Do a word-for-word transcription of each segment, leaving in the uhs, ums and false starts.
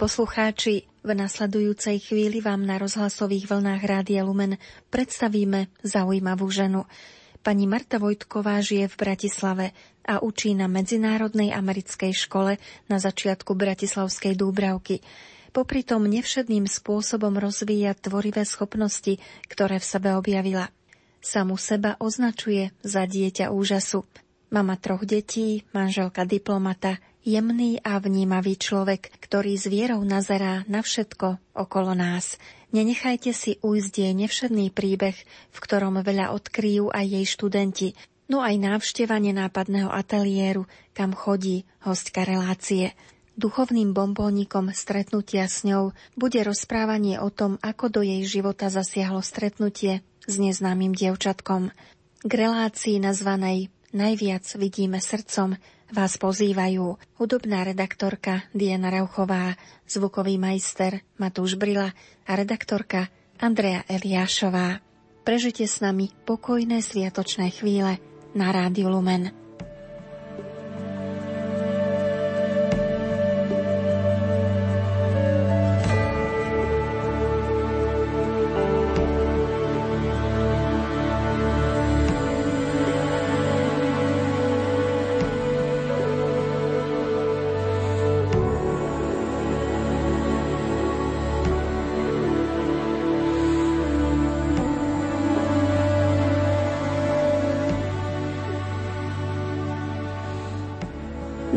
poslucháči, v nasledujúcej chvíli vám na rozhlasových vlnách Rádia Lumen predstavíme zaujímavú ženu. Pani Marta Vojtková žije v Bratislave a učí na Medzinárodnej americkej škole na začiatku Bratislavskej Dúbravky. Popri tom nevšedným spôsobom rozvíja tvorivé schopnosti, ktoré v sebe objavila. Samu seba označuje za dieťa úžasu. Mama troch detí, manželka diplomata, jemný a vnímavý človek, ktorý s vierou nazerá na všetko okolo nás. Nenechajte si ujsť jej nevšedný príbeh, v ktorom veľa odkryjú aj jej študenti, no aj návšteva nenápadného ateliéru, kam chodí hostka relácie. Duchovným bombónikom stretnutia s ňou bude rozprávanie o tom, ako do jej života zasiahlo stretnutie s neznámym dievčatkom. K relácii nazvanej Najviac vidíme srdcom vás pozývajú hudobná redaktorka Diana Rauchová, zvukový majster Matúš Brila a redaktorka Andrea Eliášová. Prežite s nami pokojné sviatočné chvíle na Rádiu Lumen.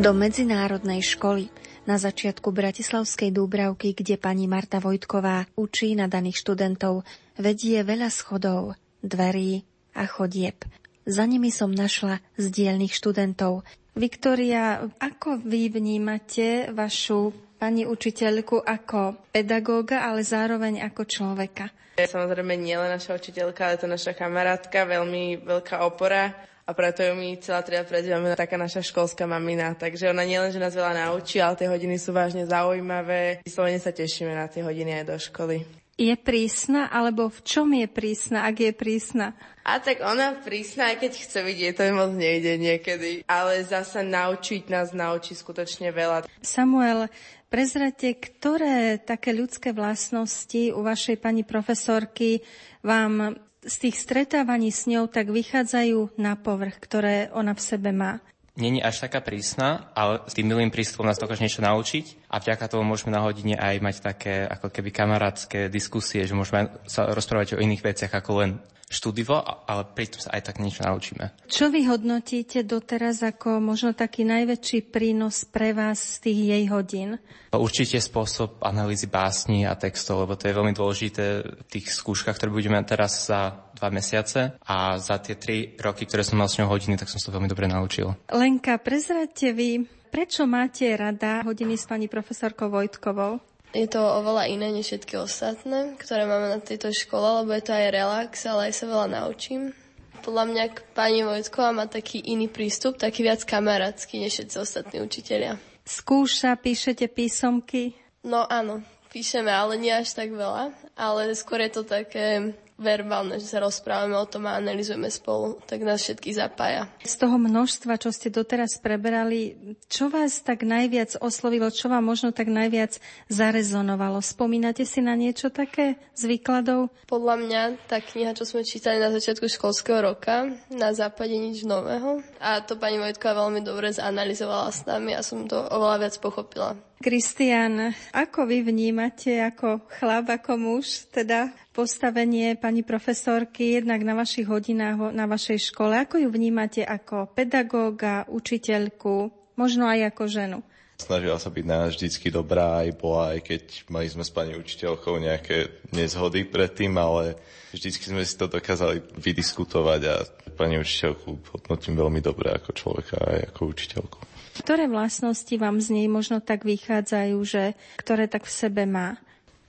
Do medzinárodnej školy na začiatku Bratislavskej Dúbravky, kde pani Marta Vojtková učí nadaných študentov, vedie veľa schodov, dverí a chodieb. Za nimi som našla zdielnych študentov. Viktória, ako vy vnímate vašu pani učiteľku ako pedagóga, ale zároveň ako človeka? Samozrejme nie len naša učiteľka, ale to naša kamarátka, veľmi veľká opora. A preto ju my celá trieda prezývame taká naša školská mamina. Takže ona nielen, že nás veľa naučí, ale tie hodiny sú vážne zaujímavé. Vyslovene sa tešíme na tie hodiny aj do školy. Je prísna, alebo v čom je prísna, ak je prísna? A tak ona prísna, aj keď chce vidieť, to moc nejde niekedy. Ale zasa naučiť nás naučí skutočne veľa. Samuel, prezraďte, ktoré také ľudské vlastnosti u vašej pani profesorky vám z tých stretávaní s ňou tak vychádzajú na povrch, ktoré ona v sebe má? Není až taká prísna, ale s tým milým prístupom nás dokáže niečo naučiť a vďaka tomu môžeme na hodine aj mať také ako keby kamarátske diskusie, že môžeme sa rozprávať o iných veciach ako len štúdivo, ale pritom sa aj tak niečo naučíme. Čo vy hodnotíte doteraz ako možno taký najväčší prínos pre vás z tých jej hodín? Určite spôsob analýzy básni a textov, lebo to je veľmi dôležité v tých skúškach, ktoré budeme teraz za dva mesiace a za tie tri roky, ktoré som mal s ňou hodiny, tak som sa to veľmi dobre naučil. Lenka, prezraďte vy, prečo máte rada hodiny s pani profesorkou Vojtkovou? Je to oveľa iné než všetky ostatné, ktoré máme na tejto škole, lebo je to aj relax, ale aj sa veľa naučím. Podľa mňa pani Vojtková má taký iný prístup, taký viac kamarátsky než všetci ostatní učitelia. Skúša, píšete písomky? No áno, píšeme, ale nie až tak veľa, ale skôr je to také verbálne, že sa rozprávame o tom a analyzujeme spolu, tak nás všetky zapája. Z toho množstva, čo ste doteraz preberali, čo vás tak najviac oslovilo, čo vám možno tak najviac zarezonovalo? Spomínate si na niečo také z výkladov? Podľa mňa tá kniha, čo sme čítali na začiatku školského roka, Na západe nič nového, a to pani Vojtková veľmi dobre zanalyzovala s nami a som to oveľa viac pochopila. Kristián, ako vy vnímate ako chlap, ako muž, teda postavenie pani profesorky jednak na vašich hodinách na vašej škole? Ako ju vnímate ako pedagóga, učiteľku, možno aj ako ženu? Snažila sa byť na nás vždycky dobrá, aj bola, aj keď mali sme s pani učiteľkou nejaké nezhody predtým, ale vždycky sme si to dokázali vydiskutovať a pani učiteľku hodnotím veľmi dobre ako človeka aj ako učiteľku. Ktoré vlastnosti vám z nej možno tak vychádzajú, že ktoré tak v sebe má?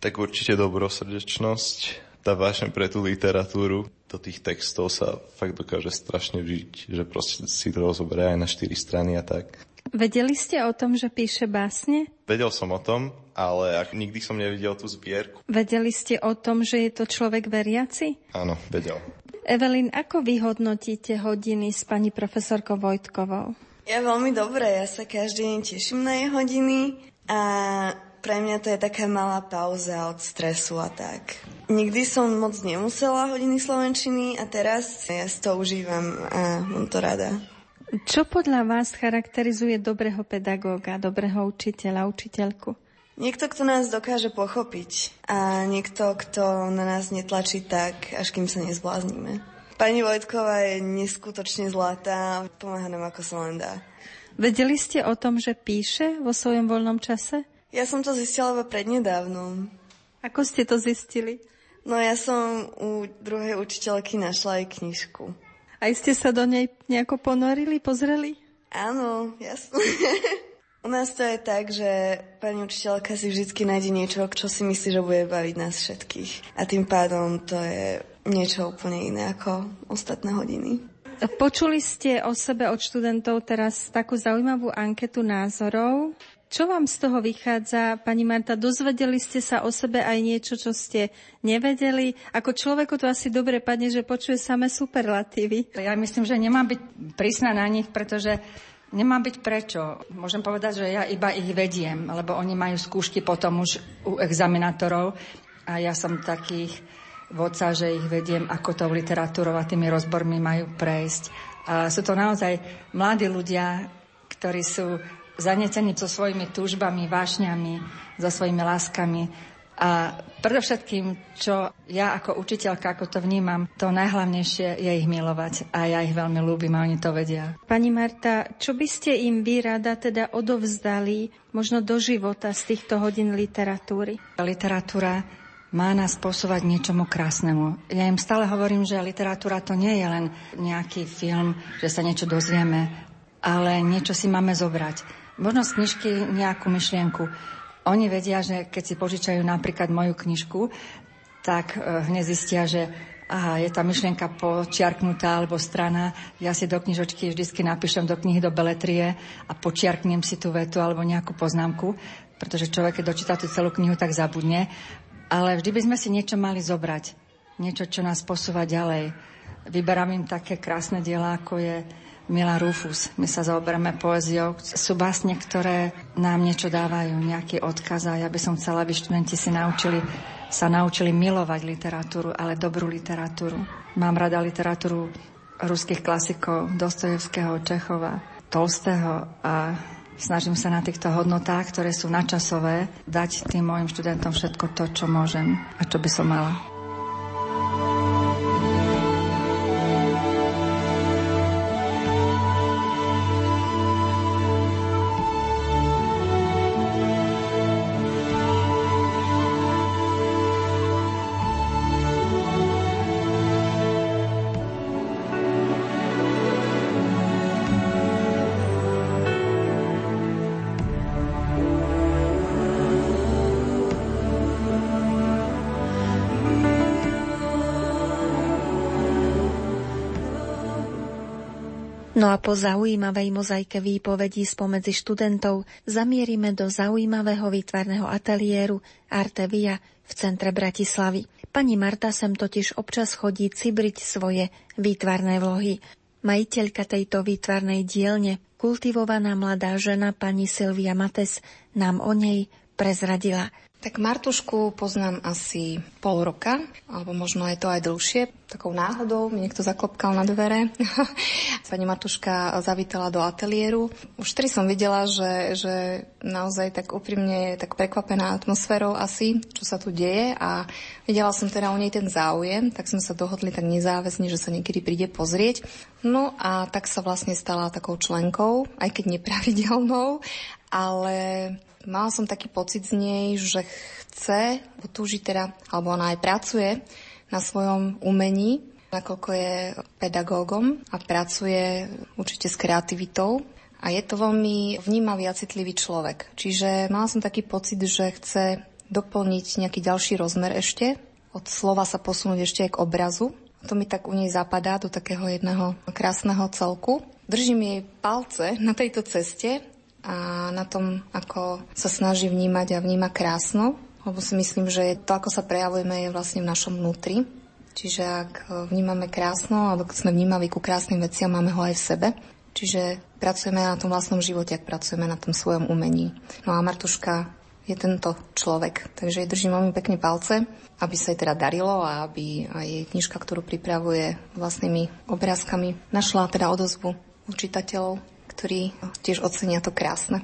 Tak určite dobrosrdečnosť, tá vášeň pre tú literatúru. Do tých textov sa fakt dokáže strašne vžiť, že proste si to rozoberá aj na štyri strany a tak. Vedeli ste o tom, že píše básne? Vedel som o tom, ale nikdy som nevidel tú zbierku. Vedeli ste o tom, že je to človek veriaci? Áno, vedel. Evelyn, ako vyhodnotíte hodiny s pani profesorkou Vojtkovou? Ja veľmi dobre, ja sa každý deň teším na jej hodiny a Pre mňa to je taká malá pauza od stresu a tak. Nikdy som moc nemusela hodiny slovenčiny a teraz ja si to užívam a mám to rada. Čo podľa vás charakterizuje dobrého pedagóga, dobrého učiteľa, učiteľku? Niekto, kto nás dokáže pochopiť a niekto, kto na nás netlačí tak, až kým sa nezbláznime. Pani Vojtková je neskutočne zlatá a pomáha nám ako sa len dá. Vedeli ste o tom, že píše vo svojom voľnom čase? Ja som to zistila iba prednedávno. Ako ste to zistili? No ja som u druhej učiteľky našla aj knižku. Aj ste sa do nej nejako ponorili, pozreli? Áno, jasne. U nás to je tak, že pani učiteľka si vždy nájde niečo, čo si myslí, že bude baviť nás všetkých. A tým pádom to je niečo úplne iné ako ostatné hodiny. Počuli ste o sebe od študentov teraz takú zaujímavú anketu názorov. Čo vám z toho vychádza, pani Marta? Dozvedeli ste sa o sebe aj niečo, čo ste nevedeli? Ako človeku to asi dobre padne, že počuje samé superlatívy. Ja myslím, že nemám byť prísna na nich, pretože nemám byť prečo. Môžem povedať, že ja iba ich vediem, lebo oni majú skúšky potom už u examinátorov a ja som takých vodca, že ich vediem, ako tou literatúrou a tými rozbormi majú prejsť. A sú to naozaj mladí ľudia, ktorí sú zanecení so svojimi túžbami, vášňami, so svojimi láskami. A predovšetkým, čo ja ako učiteľka, ako to vnímam, to najhlavnejšie je ich milovať. A ja ich veľmi ľúbim a oni to vedia. Pani Marta, čo by ste im vy rada teda odovzdali možno do života z týchto hodín literatúry? Literatúra má nás posúvať niečomu krásnemu. Ja im stále hovorím, že literatúra to nie je len nejaký film, že sa niečo dozvieme, ale niečo si máme zobrať. Možno z knižky nejakú myšlienku. Oni vedia, že keď si požičajú napríklad moju knižku, tak hneď zistia, že aha, je tá myšlienka počiarknutá alebo strana. Ja si do knižočky vždycky napíšem do knihy, do beletrie a počiarknem si tú vetu alebo nejakú poznámku, pretože človek, keď dočíta tú celú knihu, tak zabudne. Ale vždy by sme si niečo mali zobrať. Niečo, čo nás posúva ďalej. Vyberám im také krásne diela, ako je Milá Rufus. My sa zaoberáme poéziou. Sú básne, ktoré nám niečo dávajú, nejaký odkaz. A ja by som chcela, aby študenti si naučili, sa naučili milovať literatúru, ale dobrú literatúru. Mám rada literatúru ruských klasikov, Dostojevského, Čechova, Tolstého a snažím sa na týchto hodnotách, ktoré sú načasové, dať tým mojim študentom všetko to, čo môžem a čo by som mala. No a po zaujímavej mozaike výpovedí spomedzi študentov zamierime do zaujímavého výtvarného ateliéru Arte Via v centre Bratislavy. Pani Marta sem totiž občas chodí cibriť svoje výtvarné vlohy. Majiteľka tejto výtvarnej dielne, kultivovaná mladá žena pani Silvia Mates, nám o nej prezradila. Tak Martušku poznám asi pol roka, alebo možno je to aj dlhšie. Takou náhodou mi niekto zaklopkal na dvere. Pani Martuška zavítala do ateliéru. Už tri som videla, že, že naozaj tak úprimne je tak prekvapená atmosférou asi, čo sa tu deje. A videla som teda o nej ten záujem, tak sme sa dohodli tak nezáväzne, že sa niekedy príde pozrieť. No a tak sa vlastne stala takou členkou, aj keď nepravidelnou, ale mala som taký pocit z nej, že chce, túži teda, alebo ona aj pracuje na svojom umení, nakoľko je pedagógom a pracuje určite s kreativitou. A je to veľmi vnímavý a citlivý človek. Čiže mala som taký pocit, že chce doplniť nejaký ďalší rozmer ešte, od slova sa posunúť ešte aj k obrazu. A to mi tak u nej zapadá do takého jedného krásneho celku. Držím jej palce na tejto ceste a na tom, ako sa snaží vnímať a vníma krásno, lebo si myslím, že to, ako sa prejavujeme, je vlastne v našom vnútri. Čiže ak vnímame krásno, alebo keď sme vnímaví ku krásnym veciam, máme ho aj v sebe. Čiže pracujeme na tom vlastnom živote, ak pracujeme na tom svojom umení. No a Martuška je tento človek. Takže jej držím veľmi pekne palce, aby sa jej teda darilo a aby aj jej knižka, ktorú pripravuje vlastnými obrázkami, našla teda odozvu u čitateľov, ktorí tiež ocenia to krásne.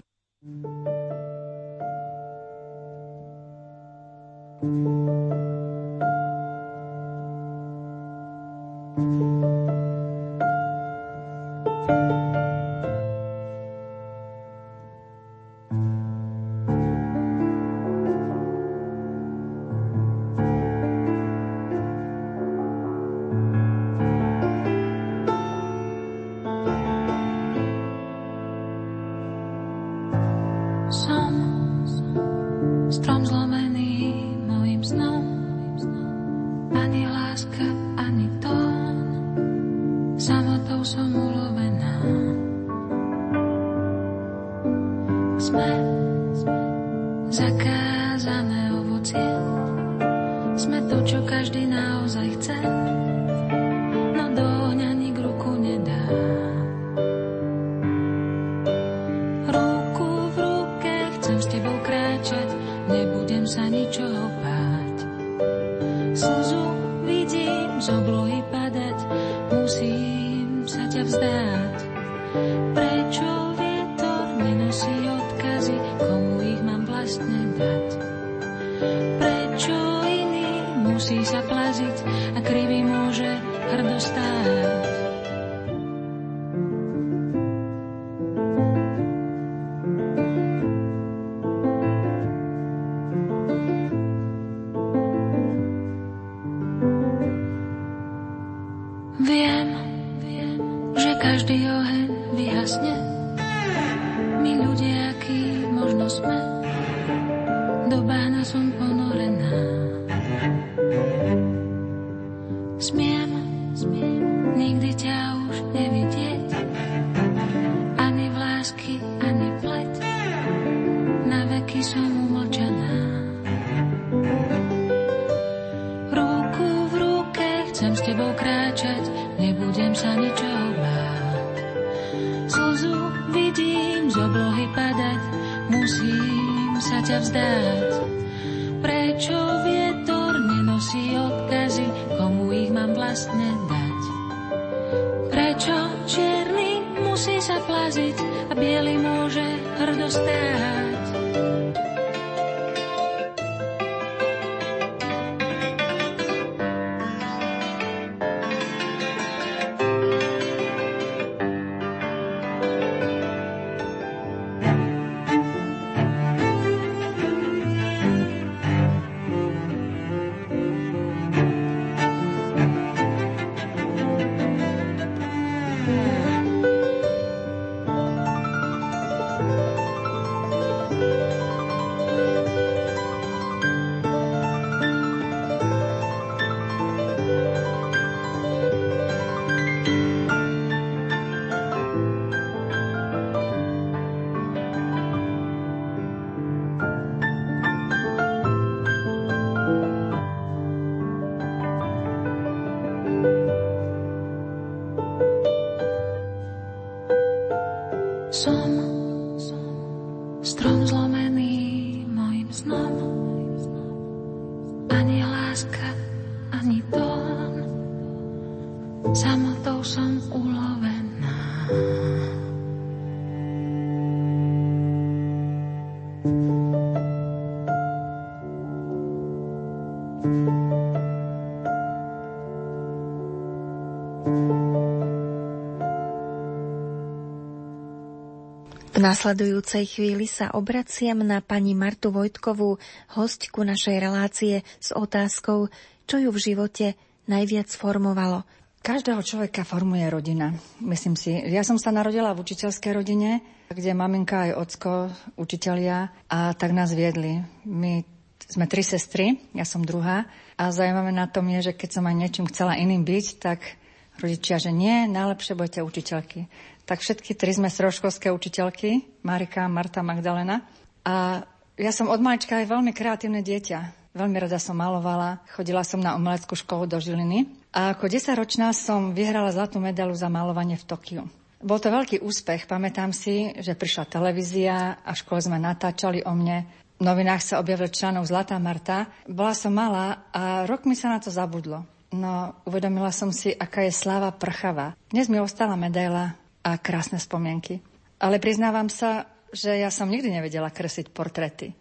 V nasledujúcej chvíli sa obraciam na pani Martu Vojtkovú, hostku našej relácie, s otázkou, čo ju v živote najviac formovalo. Každého človeka formuje rodina, myslím si. Ja som sa narodila v učiteľskej rodine, kde maminka aj ocko, učitelia, a tak nás viedli. My sme tri sestry, ja som druhá, a zaujímavé na tom je, že keď som aj niečím chcela iným byť, tak rodičia, že nie, najlepšie budete učiteľky. Tak všetky tri sme stredoškolské učiteľky, Marika, Marta, Magdalena. A ja som od malička aj veľmi kreatívne dieťa. Veľmi rada som malovala, chodila som na umeleckú školu do Žiliny. A ako desaťročná som vyhrala zlatú medailu za malovanie v Tokiu. Bol to veľký úspech, pamätám si, že prišla televízia a v škole sme natáčali o mne. v novinách sa objavil článok Zlatá Marta. Bola som malá a rokmi sa na to zabudlo. No, uvedomila som si, aká je sláva prchavá. Dnes mi ostala medaila a krásne spomienky. Ale priznávam sa, že ja som nikdy nevedela kresliť portréty.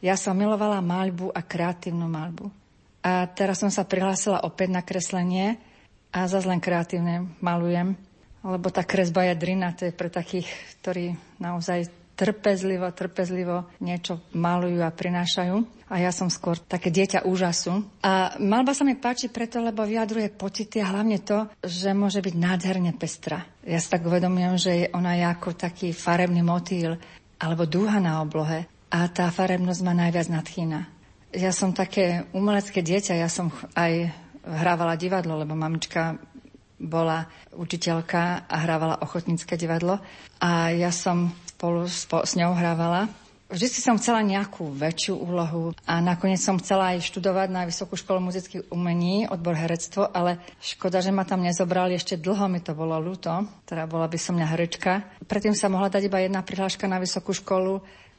Ja som milovala maľbu a kreatívnu maľbu. A teraz som sa prihlásila opäť na kreslenie a zase len kreatívne malujem, lebo tá kresba je drina, to je pre takých, ktorí naozaj trpezlivo, trpezlivo niečo malujú a prinášajú. A ja som skôr také dieťa úžasu. A malba sa mi páči preto, lebo vyjadruje pocity a hlavne to, že môže byť nádherne pestrá. Ja sa tak uvedomujem, že ona je ako taký farebný motýl alebo dúha na oblohe. A tá farebnosť ma najviac nadchýna. Ja som také umelecké dieťa. Ja som aj hrávala divadlo, lebo mamička bola učiteľka a hrávala ochotnícke divadlo. A ja som spolu s ňou hrávala. Vždy som chcela nejakú väčšiu úlohu a nakoniec som chcela aj študovať na Vysokú školu muzických umení, odbor herectvo, ale škoda, že ma tam nezobrali, ešte dlho mi to bolo ľúto, teda bola by som mňa herečka. Predtým sa mohla dať iba jedna prihláška na vysokú školu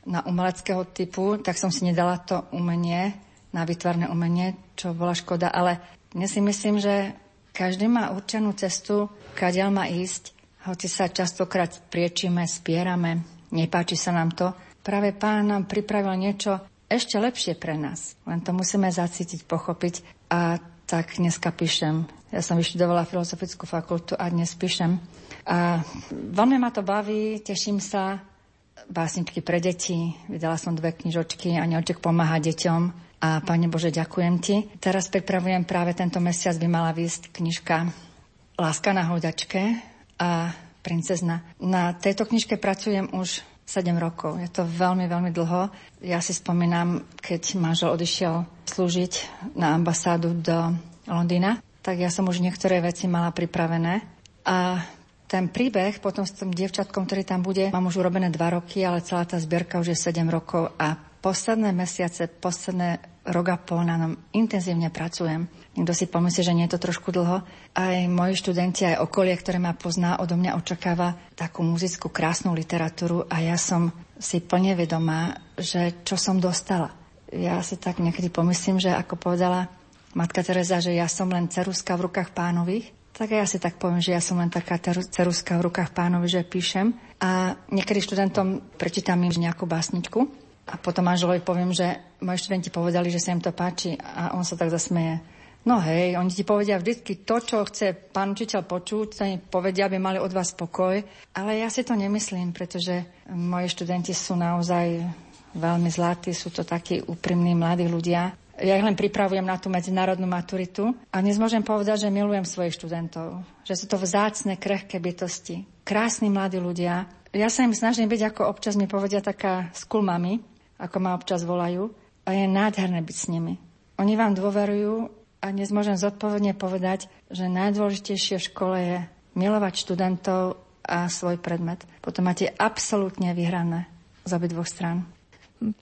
na umeleckého typu, tak som si nedala to umenie, na výtvarné umenie, čo bola škoda, ale dnes si myslím, že každý má určenú cestu, kadiaľ má ísť. Hoci sa častokrát priečíme, spierame, nepáči sa nám to, práve Pán nám pripravil niečo ešte lepšie pre nás. Len to musíme zacítiť, pochopiť a tak dneska píšem. Ja som vyštudovala filozofickú fakultu a dnes píšem. A veľmi ma to baví, teším sa. Básničky pre deti, vydala som dve knižočky, Anieliček pomáha deťom a Pane Bože, ďakujem Ti. Teraz pripravujem, práve tento mesiac by mala výsť knižka Láska na hojdačke a Princezná. Na tejto knižke pracujem už sedem rokov. Je to veľmi, veľmi dlho. Ja si spomínam, keď manžel odišiel slúžiť na ambasádu do Londýna, tak ja som už niektoré veci mala pripravené. A ten príbeh potom s tým dievčatkom, ktorý tam bude, mám už urobené dva roky, ale celá tá zbierka už je sedem rokov a posledné mesiace, posledné rok a pol na ňom intenzívne pracujem. Niekto si pomyslí, že nie je to trošku dlho. Aj moji študenti, aj okolie, ktoré ma pozná, odo mňa očakáva takú muzickú, krásnu literatúru a ja som si plne vedomá, že čo som dostala. Ja si tak niekedy pomyslím, že ako povedala matka Teresa, že ja som len ceruska v rukách Pánových, tak ja si tak poviem, že ja som len taká ceruska v rukách Pánovi, že píšem. A niekedy študentom prečítam im nejakú básničku a potom manželovi poviem, že moji študenti povedali, že sa im to páči a on sa tak zasmeje. No hej, oni ti povedia vždy to, čo chce pán učiteľ počuť, sa im povedia, aby mali od vás pokoj. Ale ja si to nemyslím, pretože moji študenti sú naozaj veľmi zlatí, sú to takí úprimní mladí ľudia. Ja ich len pripravujem na tú medzinárodnú maturitu a dnes môžem povedať, že milujem svojich študentov, že sú to vzácne, krehké bytosti, krásni mladí ľudia. Ja sa im snažím byť, ako občas mi povedia, taká school mami, ako ma občas volajú, a je nádherné byť s nimi. Oni vám dôverujú a dnes môžem zodpovedne povedať, že najdôležitejšie v škole je milovať študentov a svoj predmet. Potom máte absolútne vyhrané z obidvoch strán.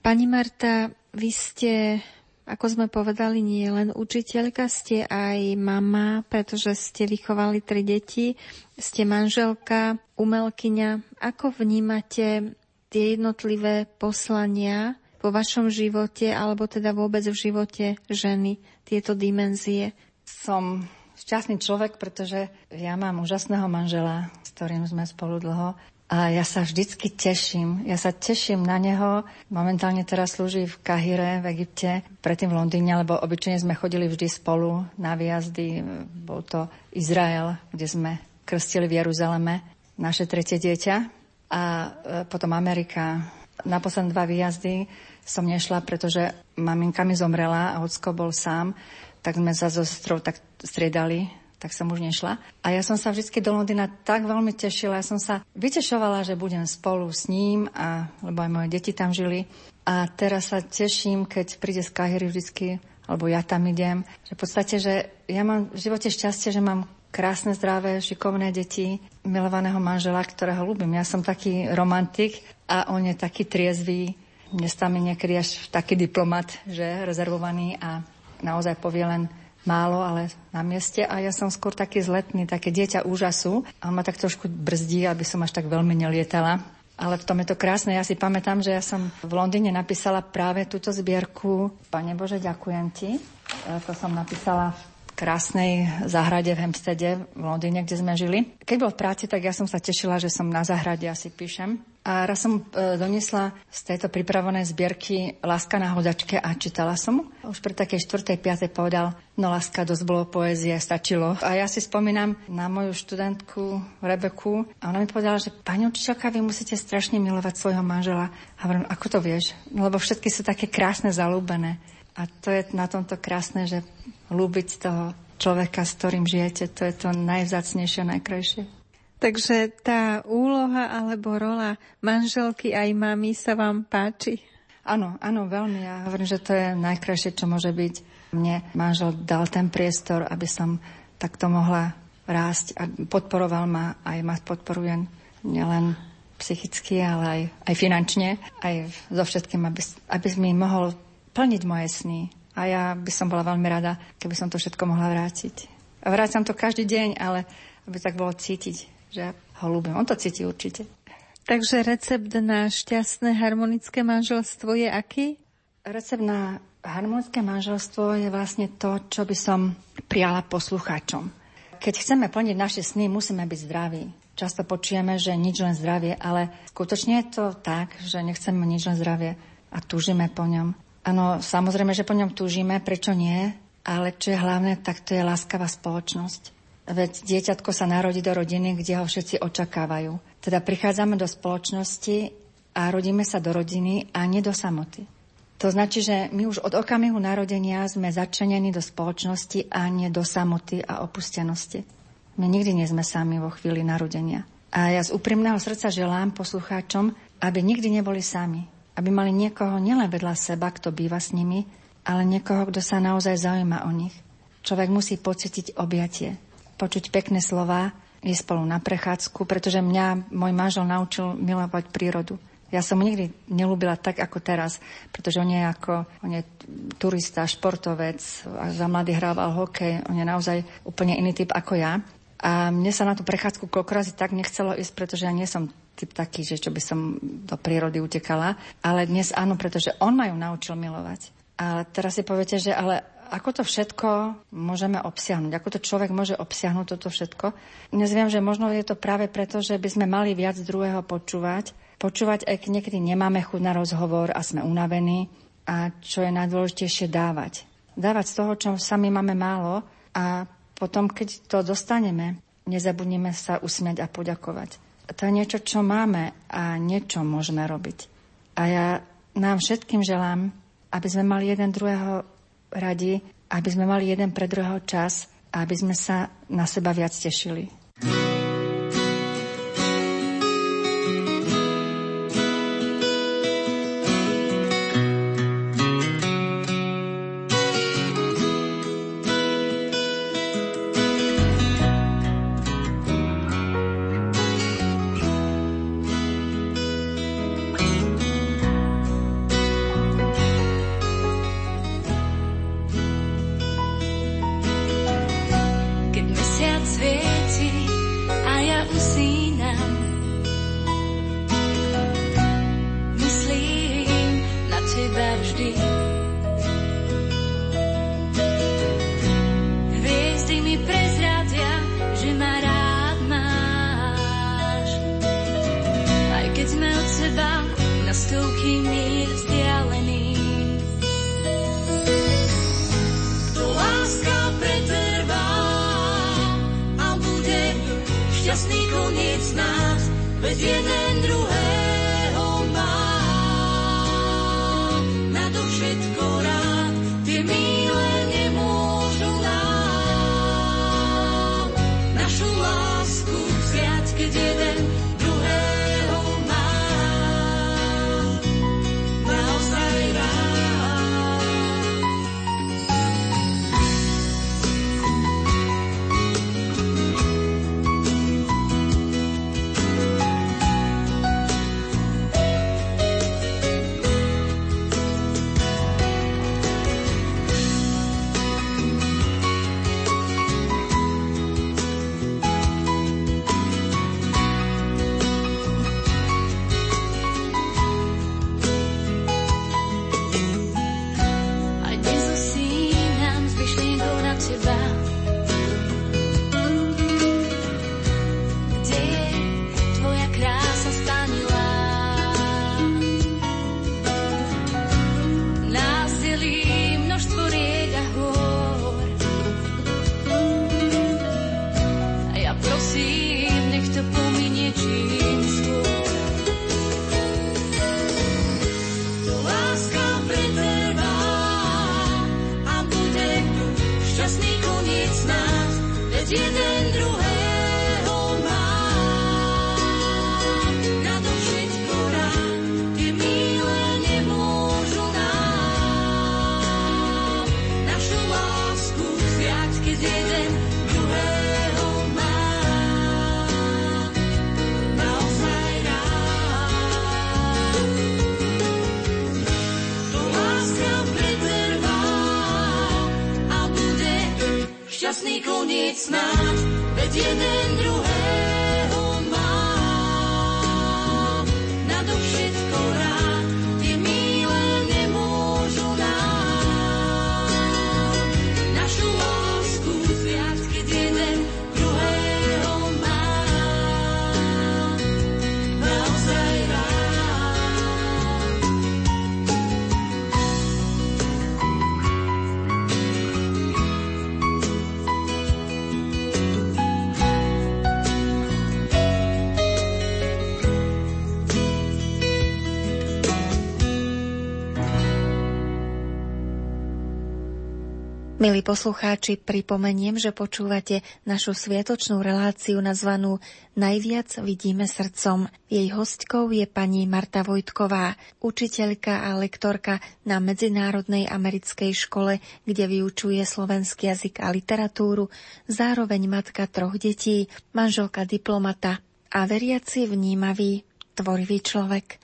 Pani Marta, vy ste, ako sme povedali, nie len učiteľka, ste aj mama, pretože ste vychovali tri deti, ste manželka, umelkyňa. Ako vnímate tie jednotlivé poslania vo vašom živote, alebo teda vôbec v živote ženy, tieto dimenzie? Som šťastný človek, pretože ja mám úžasného manžela, s ktorým sme spolu dlho. A ja sa vždycky teším. Ja sa teším na neho. Momentálne teraz slúži v Káhire, v Egypte, predtým v Londýne, lebo obyčajne sme chodili vždy spolu na výjazdy. Bol to Izrael, kde sme krstili v Jeruzaleme naše tretie dieťa. A potom Amerika. Na posledné dva výjazdy som nešla, pretože maminka mi zomrela a ocko bol sám. Tak sme sa so sestrou tak striedali, tak som už nešla. A ja som sa vždy do Londýna tak veľmi tešila. Ja som sa vytešovala, že budem spolu s ním, a, lebo aj moje deti tam žili. A teraz sa teším, keď príde z Káhiry vždycky, alebo ja tam idem. Že v podstate, že ja mám v živote šťastie, že mám krásne, zdravé, šikovné deti, milovaného manžela, ktorého ľúbim. Ja som taký romantik a on je taký triezvý. Dnes tam je niekedy až taký diplomat, že rezervovaný a naozaj povie len málo, ale na mieste. A ja som skôr taký zletný, také dieťa úžasu. A ma tak trošku brzdí, aby som až tak veľmi nelietala. Ale v tom je to krásne. Ja si pamätám, že ja som v Londýne napísala práve túto zbierku Pane Bože, ďakujem Ti. To som napísala v krásnej záhrade v Hampstede v Londýne, kde sme žili. Keď bol v práci, tak ja som sa tešila, že som na záhrade a si píšem. A raz som doniesla z tejto pripravenej zbierky Láska na hojdačke a čítala som. Už pri takej štvrtej, piatej povedal, no láska, dosť bolo poézie, stačilo. A ja si spomínam na moju študentku Rebeku a ona mi povedala, že pani učiteľka, vy musíte strašne milovať svojho manžela. A hovorím, ako to vieš? Lebo všetky sú také krásne, zalúbené. A to je na tomto krásne, že ľúbiť toho človeka, s ktorým žijete, to je to najvzácnejšie, najkrajšie. Takže tá úloha alebo rola manželky aj mami sa vám páči? Áno, áno, veľmi. Ja hovorím, že to je najkrajšie, čo môže byť. Mne manžel dal ten priestor, aby som takto mohla rásť a podporoval ma, aj ma podporujem nielen psychicky, ale aj, aj finančne, aj so všetkým, aby, aby mi mohol plniť moje sny. A ja by som bola veľmi rada, keby som to všetko mohla vrátiť. A vrácam to každý deň, ale aby tak bolo cítiť, že ho ľúbim. On to cíti určite. Takže recept na šťastné harmonické manželstvo je aký? Recept na harmonické manželstvo je vlastne to, čo by som prijala poslucháčom. Keď chceme plniť naše sny, musíme byť zdraví. Často počujeme, že nič len zdravie, ale skutočne je to tak, že nechceme nič len zdravie a túžime po ňom. Áno, samozrejme, že po ňom túžime, prečo nie? Ale čo je hlavné, tak to je láskavá spoločnosť. Veď dieťatko sa narodí do rodiny, kde ho všetci očakávajú. Teda prichádzame do spoločnosti a rodíme sa do rodiny a nie do samoty. To značí, že my už od okamihu narodenia sme začlenení do spoločnosti a nie do samoty a opustenosti. My nikdy nie sme sami vo chvíli narodenia. A ja z úprimného srdca želám poslucháčom, aby nikdy neboli sami. Aby mali niekoho nielen vedľa seba, kto býva s nimi, ale niekoho, kto sa naozaj zaujíma o nich. Človek musí pocítiť objatie, počuť pekné slová, ísť spolu na prechádzku, pretože mňa môj manžel naučil milovať prírodu. Ja som nikdy nelúbila tak, ako teraz, pretože on je ako on je turista, športovec, a za mladý hrával hokej, on je naozaj úplne iný typ ako ja. A mne sa na tú prechádzku koľkorazí tak nechcelo ísť, pretože ja nie som typ taký, že čo by som do prírody utekala. Ale dnes áno, pretože on ma ju naučil milovať. A teraz si poviete, že ale ako to všetko môžeme obsiahnuť? Ako to človek môže obsiahnuť toto všetko? Dnes viem, že možno je to práve preto, že by sme mali viac druhého počúvať. Počúvať, aj keď niekedy nemáme chuť na rozhovor a sme unavení. A čo je najdôležitejšie, dávať. Dávať z toho, čo sami máme málo. A potom, keď to dostaneme, nezabudnime sa usmiať a poďakovať. To je niečo, čo máme a niečo môžeme robiť. A ja nám všetkým želám, aby sme mali jeden druhého radi, aby sme mali jeden pre druhého čas a aby sme sa na seba viac tešili. veď jeden druhého má. Na to všetko rád, tie milé nemôžu nám našu lásku vziať, keď jeden druhého má. Naozaj rád. To láska pretrvá a bude šťastný koniec snáď, veď jeden druhého. Milí poslucháči, pripomeniem, že počúvate našu sviatočnú reláciu nazvanú Najviac vidíme srdcom. Jej hostkou je pani Marta Vojtková, učiteľka a lektorka na Medzinárodnej americkej škole, kde vyučuje slovenský jazyk a literatúru, zároveň matka troch detí, manželka diplomata a veriaci vnímavý, tvorivý človek.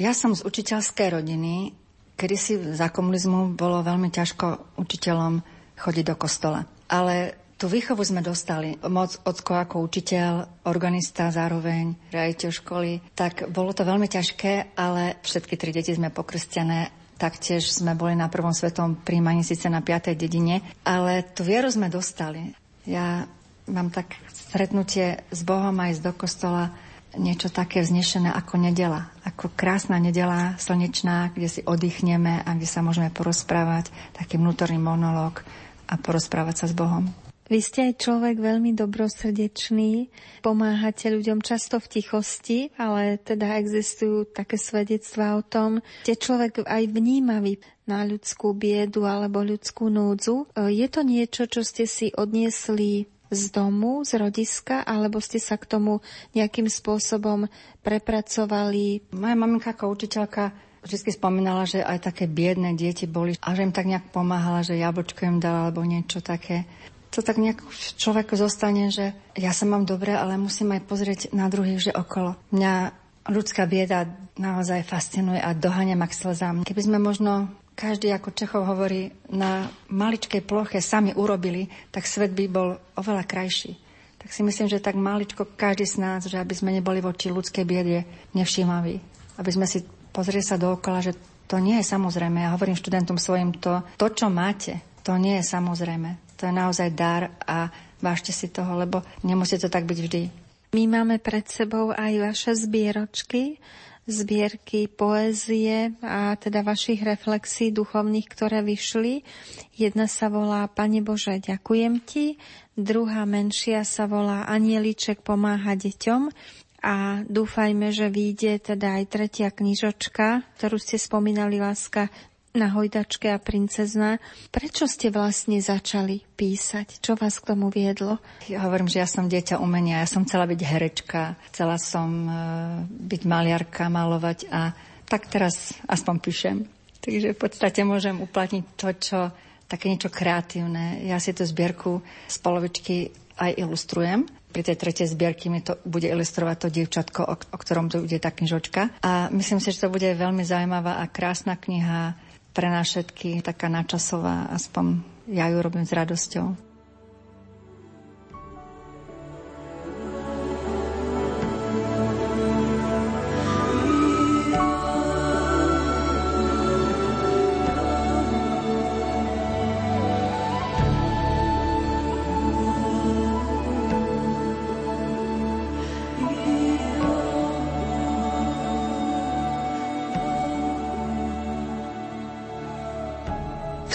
Ja som z učiteľskej rodiny. Kedysi za komunizmu bolo veľmi ťažko učiteľom chodiť do kostola. Ale tú výchovu sme dostali. Moc ocko ako učiteľ, organista zároveň, riaditeľ školy. Tak bolo to veľmi ťažké, ale všetky tri deti sme pokrstené. Taktiež sme boli na prvom svetom príjmaní, síce na piatej dedine. Ale tú vieru sme dostali. Ja mám tak stretnutie s Bohom a ísť do kostola niečo také vznešené ako nedeľa, ako krásna nedeľa, slnečná, kde si oddychneme a kde sa môžeme porozprávať, taký vnútorný monológ a porozprávať sa s Bohom. Vy ste aj človek veľmi dobrosrdečný, pomáhate ľuďom často v tichosti, ale teda existujú také svedectvá o tom, že človek aj vnímavý na ľudskú biedu alebo ľudskú núdzu. Je to niečo, čo ste si odniesli z domu, z rodiska, alebo ste sa k tomu nejakým spôsobom prepracovali? Moja maminka ako učiteľka vždy spomínala, že aj také biedné deti boli a že im tak nejak pomáhala, že jablčko im dala alebo niečo také. To tak nejak človeku zostane, že ja sa mám dobre, ale musím aj pozrieť na druhých, že okolo. Mňa ľudská bieda naozaj fascinuje a doháňa ma k slzám. Keby sme možno každý, ako Čechov hovorí, na maličkej ploche sami urobili, tak svet by bol oveľa krajší. Tak si myslím, že tak maličko každý z nás, že aby sme neboli voči ľudskej biede nevšímaví. Aby sme si pozreli sa dookola, že to nie je samozrejme. Ja hovorím študentom svojim to, to čo máte, to nie je samozrejme. To je naozaj dar a vážte si toho, lebo nemusí to tak byť vždy. My máme pred sebou aj vaše zbieročky, zbierky poézie a teda vašich reflexí duchovných, ktoré vyšli. Jedna sa volá Pane Bože, ďakujem Ti, druhá menšia sa volá Anieliček pomáha deťom a dúfajme, že vyjde teda aj tretia knižočka, ktorú ste spomínali, Láska na hojdačke a Princezná. Prečo ste vlastne začali písať? Čo vás k tomu viedlo? Ja hovorím, že ja som dieťa umenia. Ja som chcela byť herečka. Chcela som e, byť maliarka, malovať a tak teraz aspoň píšem. Takže v podstate môžem uplatniť to, čo také niečo kreatívne. Ja si tú zbierku z polovičky aj ilustrujem. Pri tej tretej zbierke mi to bude ilustrovať to dievčatko, o, o ktorom tu bude tá knižočka. A myslím si, že to bude veľmi zaujímavá a krásna kniha pre nás všetky, taká načasová, aspoň ja ju robím s radosťou.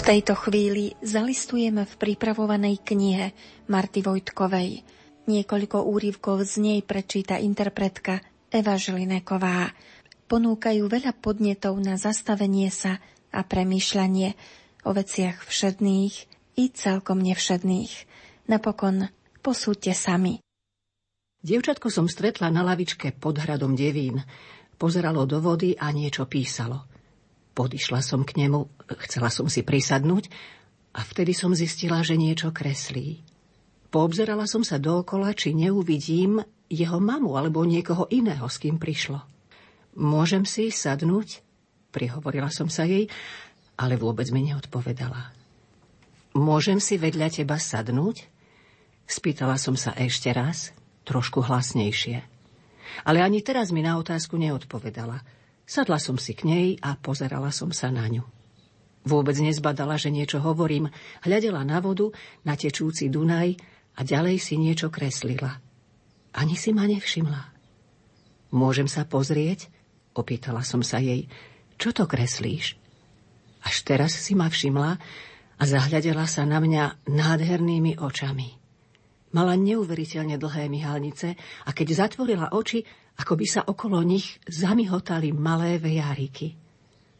V tejto chvíli zalistujeme v pripravovanej knihe Marty Vojtkovej. Niekoľko úryvkov z nej prečíta interpretka Eva Žilineková. Ponúkajú veľa podnetov na zastavenie sa a premýšľanie o veciach všedných i celkom nevšedných. Napokon Posúďte sami. Dievčatko som stretla na lavičke pod hradom Devín. Pozeralo do vody a niečo písalo. Podišla som k nemu, chcela som si prisadnúť a vtedy som zistila, že niečo kreslí. Poobzerala som sa dookola, či neuvidím jeho mamu alebo niekoho iného, s kým prišlo. Môžem si sadnúť? Prihovorila som sa jej, ale vôbec mi neodpovedala. Môžem si vedľa teba sadnúť? Spýtala som sa ešte raz, trošku hlasnejšie. Ale ani teraz mi na otázku neodpovedala. Sadla som si k nej a pozerala som sa na ňu. Vôbec nezbadala, že niečo hovorím. Hľadela na vodu, na tečúci Dunaj a ďalej si niečo kreslila. Ani si ma nevšimla. Môžem sa pozrieť? Opýtala som sa jej. Čo to kreslíš? Až teraz si ma všimla a zahľadela sa na mňa nádhernými očami. Mala neuveriteľne dlhé myhalnice a keď zatvorila oči, ako by sa okolo nich zamihotali malé vejáriky.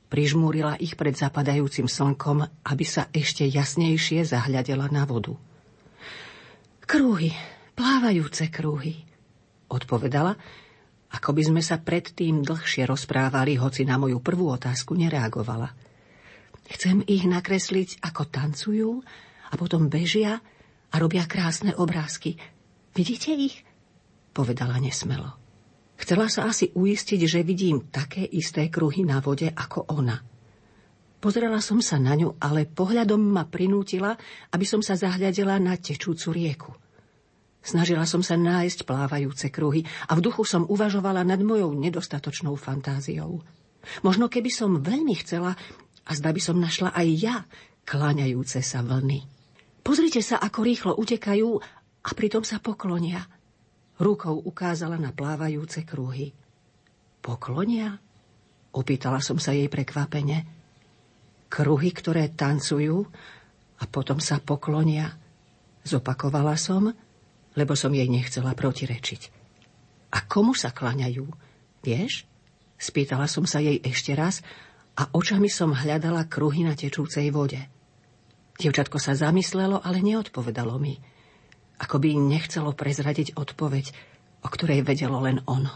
Prižmúrila ich pred zapadajúcim slnkom, aby sa ešte jasnejšie zahľadela na vodu. Krúhy, plávajúce krúhy, odpovedala, ako by sme sa predtým dlhšie rozprávali, hoci na moju prvú otázku nereagovala. Chcem ich nakresliť, ako tancujú a potom bežia a robia krásne obrázky. Vidíte ich? Povedala nesmelo. Chcela sa asi uistiť, že vidím také isté kruhy na vode ako ona. Pozerala som sa na ňu, ale pohľadom ma prinútila, aby som sa zahľadela na tečúcu rieku. Snažila som sa nájsť plávajúce kruhy a v duchu som uvažovala nad mojou nedostatočnou fantáziou. Možno keby som veľmi chcela, a zdá by som našla aj ja kláňajúce sa vlny. Pozrite sa, ako rýchlo utekajú a pritom sa poklonia. Rukou ukázala na plávajúce kruhy. Poklonia? Opýtala som sa jej prekvapene. Kruhy, ktoré tancujú a potom sa poklonia. Zopakovala som, lebo som jej nechcela protirečiť. A komu sa klaňajú? Vieš? Spýtala som sa jej ešte raz a očami som hľadala kruhy na tečúcej vode. Dievčatko sa zamyslelo, ale neodpovedalo mi. Ako by nechcelo prezradiť odpoveď, o ktorej vedelo len ono.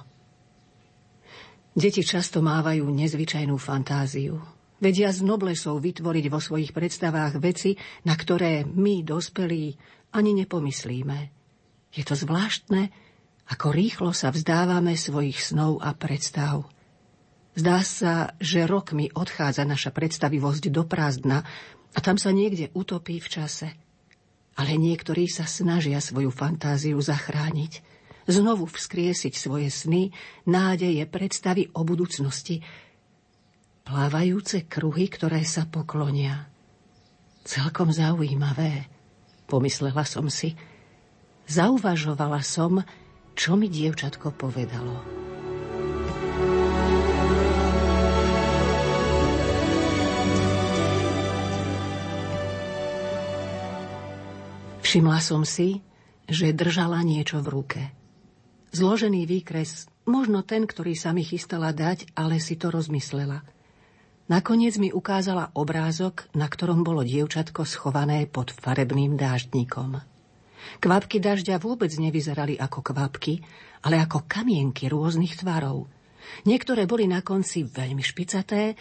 Deti často mávajú nezvyčajnú fantáziu. Vedia z noblesov vytvoriť vo svojich predstavách veci, na ktoré my, dospelí, ani nepomyslíme. Je to zvláštne, ako rýchlo sa vzdávame svojich snov a predstav. Zdá sa, že rokmi odchádza naša predstavivosť do prázdna a tam sa niekde utopí v čase. Ale niektorí sa snažia svoju fantáziu zachrániť, znovu vzkriesiť svoje sny, nádeje, predstavy o budúcnosti. Plávajúce kruhy, ktoré sa poklonia. Celkom zaujímavé, pomyslela som si. Zauvažovala som, čo mi dievčatko povedalo. Všimla som si, že držala niečo v ruke. Zložený výkres, možno ten, ktorý sa mi chystala dať, ale si to rozmyslela. Nakoniec mi ukázala obrázok, na ktorom bolo dievčatko schované pod farebným dáždnikom. Kvapky dažďa vôbec nevyzerali ako kvapky, ale ako kamienky rôznych tvarov. Niektoré boli na konci veľmi špicaté,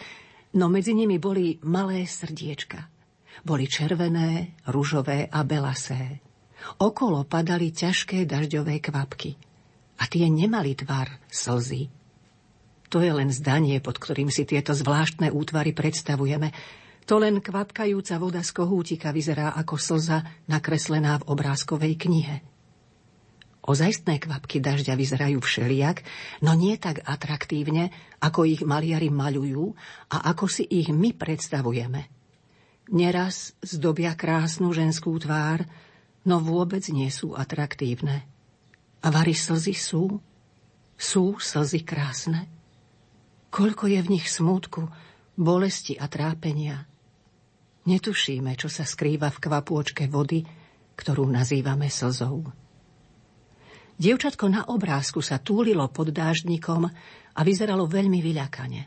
no medzi nimi boli malé srdiečka. Boli červené, ružové a belasé. Okolo padali ťažké dažďové kvapky. A tie nemali tvar slzy. To je len zdanie, pod ktorým si tieto zvláštne útvary predstavujeme. To len kvapkajúca voda z kohútika vyzerá ako slza nakreslená v obrázkovej knihe. Ozajstné kvapky dažďa vyzerajú všelijak, no nie tak atraktívne, ako ich maliari maľujú a ako si ich my predstavujeme. Neraz zdobia krásnu ženskú tvár, no vôbec nie sú atraktívne. A vari slzy sú? Sú slzy krásne? Koľko je v nich smútku, bolesti a trápenia? Netušíme, čo sa skrýva v kvapôčke vody, ktorú nazývame slzou. Dievčatko na obrázku sa túlilo pod dáždnikom a vyzeralo veľmi vyľakane.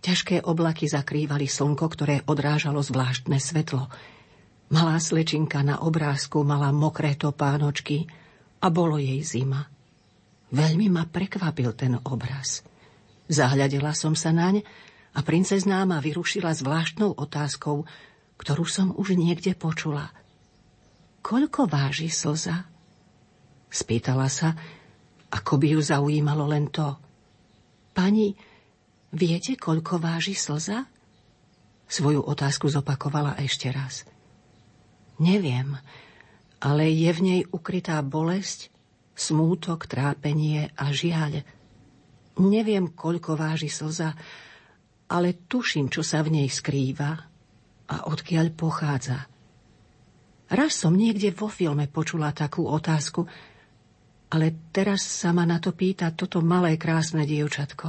Ťažké oblaky zakrývali slnko, ktoré odrážalo zvláštne svetlo. Malá slečinka na obrázku mala mokré topánočky a bolo jej zima. Veľmi ma prekvapil ten obraz. Zahľadela som sa naň a princezná ma vyrušila zvláštnou otázkou, ktorú som už niekde počula. Koľko váži slza? Spýtala sa, ako by ju zaujímalo len to. Pani, viete, koľko váži slza? Svoju otázku zopakovala ešte raz. Neviem, ale je v nej ukrytá bolesť, smútok, trápenie a žiaľ. Neviem, koľko váži slza, ale tuším, čo sa v nej skrýva a odkiaľ pochádza. Raz som niekde vo filme počula takú otázku, ale teraz sa ma na to pýta toto malé krásne dievčatko.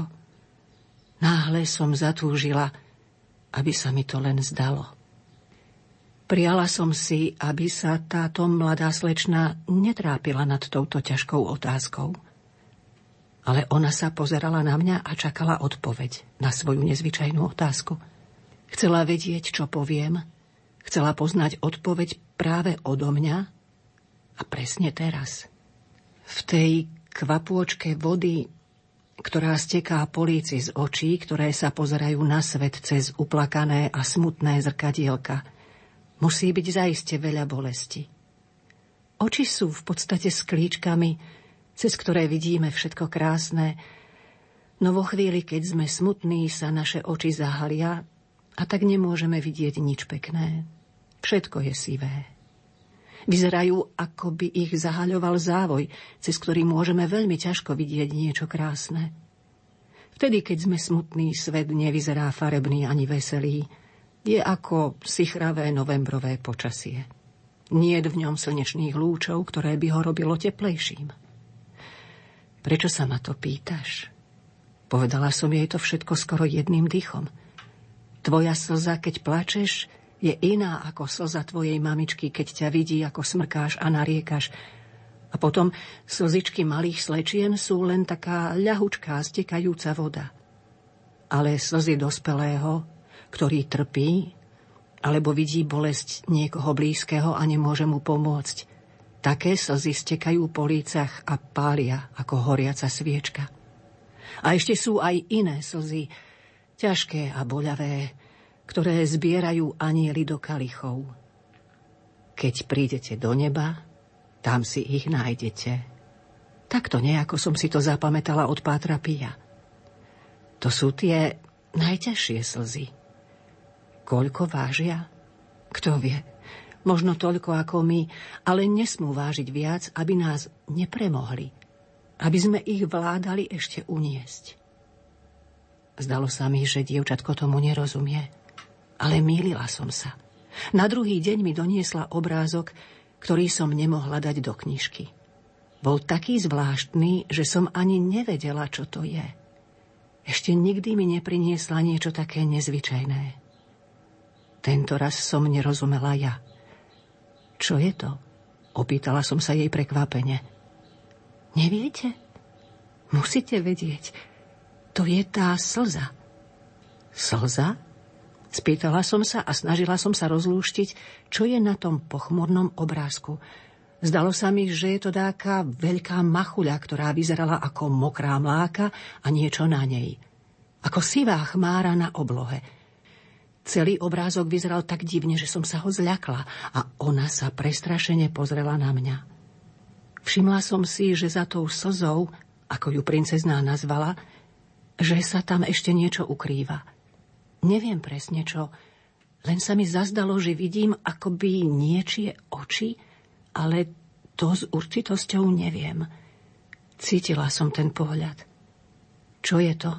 Náhle som zatúžila, aby sa mi to len zdalo. Priala som si, aby sa táto mladá slečna netrápila nad touto ťažkou otázkou. Ale ona sa pozerala na mňa a čakala odpoveď na svoju nezvyčajnú otázku. Chcela vedieť, čo poviem. Chcela poznať odpoveď práve odo mňa a presne teraz. V tej kvapôčke vody, ktorá steká políci z očí, ktoré sa pozerajú na svet cez uplakané a smutné zrkadielka, musí byť zaiste veľa bolesti. Oči sú v podstate sklíčkami, cez ktoré vidíme všetko krásne, no vo chvíli, keď sme smutní, sa naše oči zahalia a tak nemôžeme vidieť nič pekné. Všetko je sivé. Vyzerajú, ako by ich zahaľoval závoj, cez ktorý môžeme veľmi ťažko vidieť niečo krásne. Vtedy, keď sme smutní, svet nevyzerá farebný ani veselý, je ako sichravé novembrové počasie. Nie je v ňom slnečných lúčov, ktoré by ho robilo teplejším. Prečo sa ma to pýtaš? Povedala som jej to všetko skoro jedným dýchom. Tvoja slza, keď plačeš, je iná ako slza tvojej mamičky, keď ťa vidí, ako smrkáš a nariekaš. A potom slzičky malých slečien sú len taká ľahučká, stekajúca voda. Ale slzy dospelého, ktorý trpí, alebo vidí bolesť niekoho blízkeho a nemôže mu pomôcť. Také slzy stekajú po lícach a pália ako horiaca sviečka. A ešte sú aj iné slzy, ťažké a boľavé, ktoré zbierajú anieli do kalichov. Keď prídete do neba, tam si ich nájdete. Takto nejako som si to zapamätala od Pátra Pia. To sú tie najťažšie slzy. Koľko vážia? Kto vie? Možno toľko ako my, ale nesmú vážiť viac, aby nás nepremohli. Aby sme ich vládali ešte uniesť. Zdalo sa mi, že dievčatko tomu nerozumie. Ale mýlila som sa. Na druhý deň mi doniesla obrázok, ktorý som nemohla dať do knižky. Bol taký zvláštny, že som ani nevedela, čo to je. Ešte nikdy mi nepriniesla niečo také nezvyčajné. Tento raz som nerozumela ja. Čo je to? Opýtala som sa jej prekvapene. Neviete? Musíte vedieť. To je tá slza. Slza? Spýtala som sa a snažila som sa rozlúštiť, čo je na tom pochmurnom obrázku. Zdalo sa mi, že je to dáka veľká machuľa, ktorá vyzerala ako mokrá mláka a niečo na nej. Ako sivá chmára na oblohe. Celý obrázok vyzeral tak divne, že som sa ho zľakla a ona sa prestrašene pozrela na mňa. Všimla som si, že za tou slzou, ako ju princezná nazvala, že sa tam ešte niečo ukrýva. Neviem presne čo, len sa mi zazdalo, že vidím akoby niečie oči, ale to s určitosťou neviem. Cítila som ten pohľad. Čo je to?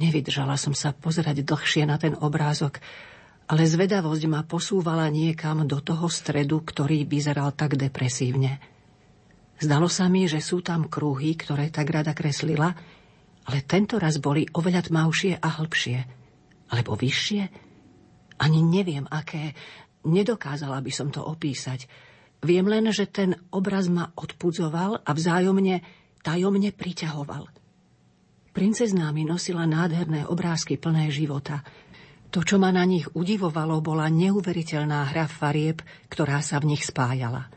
Nevydržala som sa pozerať dlhšie na ten obrázok, ale zvedavosť ma posúvala niekam do toho stredu, ktorý vyzeral tak depresívne. Zdalo sa mi, že sú tam kruhy, ktoré tak rada kreslila, ale tento raz boli oveľa tmavšie a hlbšie. Alebo vyššie? Ani neviem, aké. Nedokázala by som to opísať. Viem len, že ten obraz ma odpudzoval a vzájomne, tajomne priťahoval. Princezná mi nosila nádherné obrázky plné života. To, čo ma na nich udivovalo, bola neuveriteľná hra farieb, ktorá sa v nich spájala.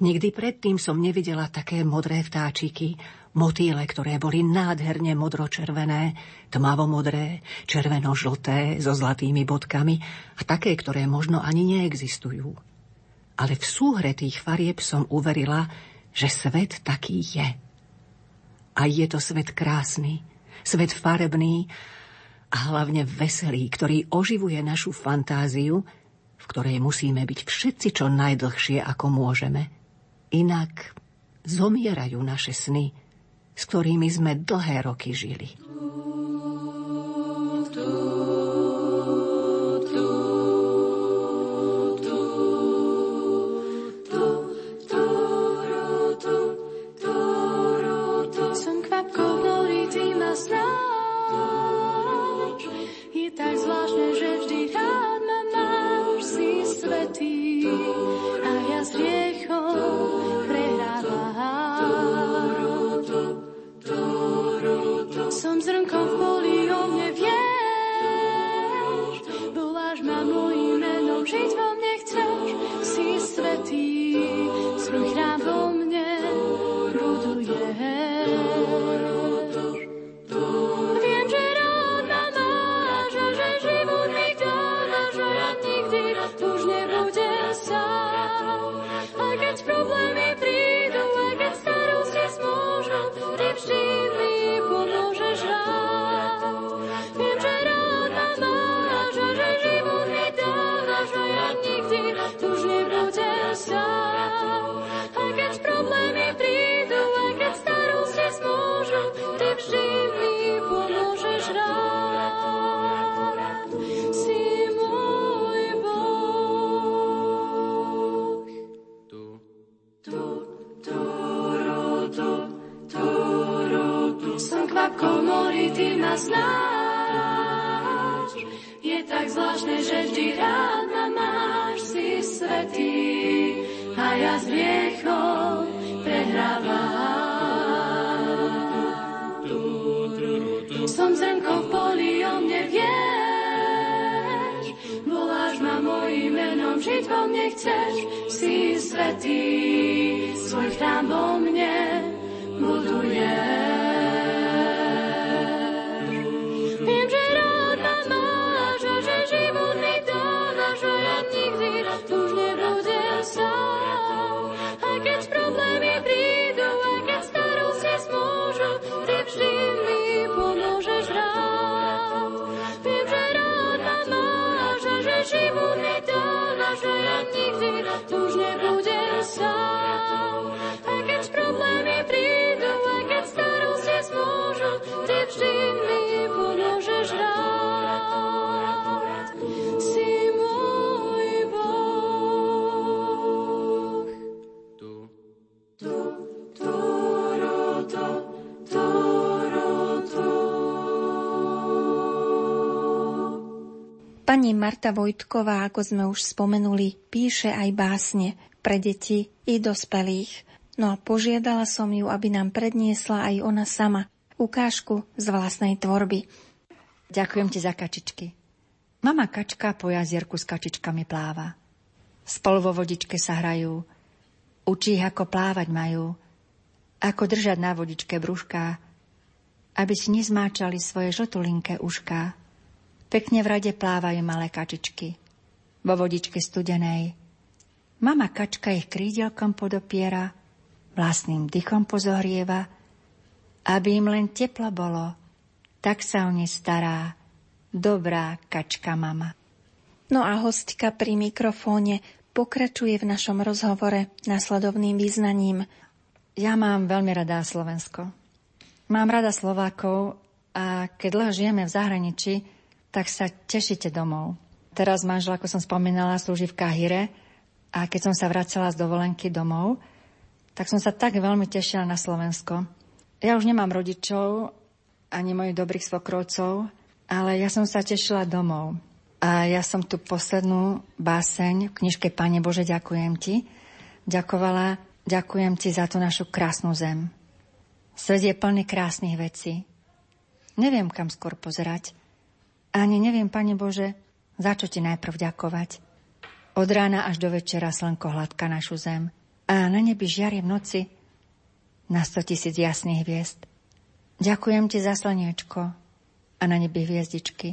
Nikdy predtým som nevidela také modré vtáčiky, motýle, ktoré boli nádherne modročervené, tmavomodré, červeno-žlté, so zlatými bodkami a také, ktoré možno ani neexistujú. Ale v súhre tých farieb som uverila, že svet taký je. A je to svet krásny, svet farebný, a hlavne veselý, ktorý oživuje našu fantáziu, v ktorej musíme byť všetci čo najdlhšie, ako môžeme. Inak zomierajú naše sny, s ktorými sme dlhé roky žili. Som kvapkou boli, ty ma znáš. Je tak zvláštne, že vždy rád ma máš. Si svätý a ja s hriechom prehrávam. Som zrnkom v poli, o mne vieš. Voláš ma mojím menom, žiť vo mne chceš. Si svätý, svoj chrám vo mne buduješ. Znáš, je tak zvláštne, že vždy rád ma máš, si svätý a ja s hriechom prehrávam. Som zrnko v poli, o mne vieš, voláš ma mojím menom, žiť vo mne chceš, si svätý, svoj chrám vo mne buduješ. Pani Marta Vojtková, ako sme už spomenuli, píše aj básne pre deti i dospelých. No a požiadala som ju, aby nám predniesla aj ona sama ukážku z vlastnej tvorby. Ďakujem ti za kačičky. Mama kačka po jazierku s kačičkami pláva. Spolu vo vodičke sa hrajú. Učí ich, ako plávať majú. Ako držať na vodičke brúška, aby si nezmáčali svoje žltulinké ušká. Pekne v rade plávajú malé kačičky. Vo vodičke studenej. Mama kačka ich krídelkom podopiera, vlastným dychom pozohrieva, aby im len teplo bolo. Tak sa o ne stará dobrá kačka mama. No a hostka pri mikrofóne pokračuje v našom rozhovore nasledovným vyznaním. Ja mám veľmi rada Slovensko. Mám rada Slovákov a keď dlho žijeme v zahraničí, tak sa tešíte domov. Teraz manžel, ako som spomínala, slúži v Káhire a keď som sa vracala z dovolenky domov, tak som sa tak veľmi tešila na Slovensko. Ja už nemám rodičov, ani mojich dobrých svokrovcov, ale ja som sa tešila domov. A ja som tú poslednú báseň v knižke Pane Bože, ďakujem Ti, ďakovala, ďakujem Ti za tú našu krásnu zem. Svet je plný krásnych vecí. Neviem, kam skôr pozerať. Ani neviem, Pane Bože, Za čo Ti najprv ďakovať? Od rána až do večera slnko hladká našu zem a na nebi žiari v noci na stotisíc jasných hviezd. Ďakujem Ti za slniečko a na nebi hviezdičky,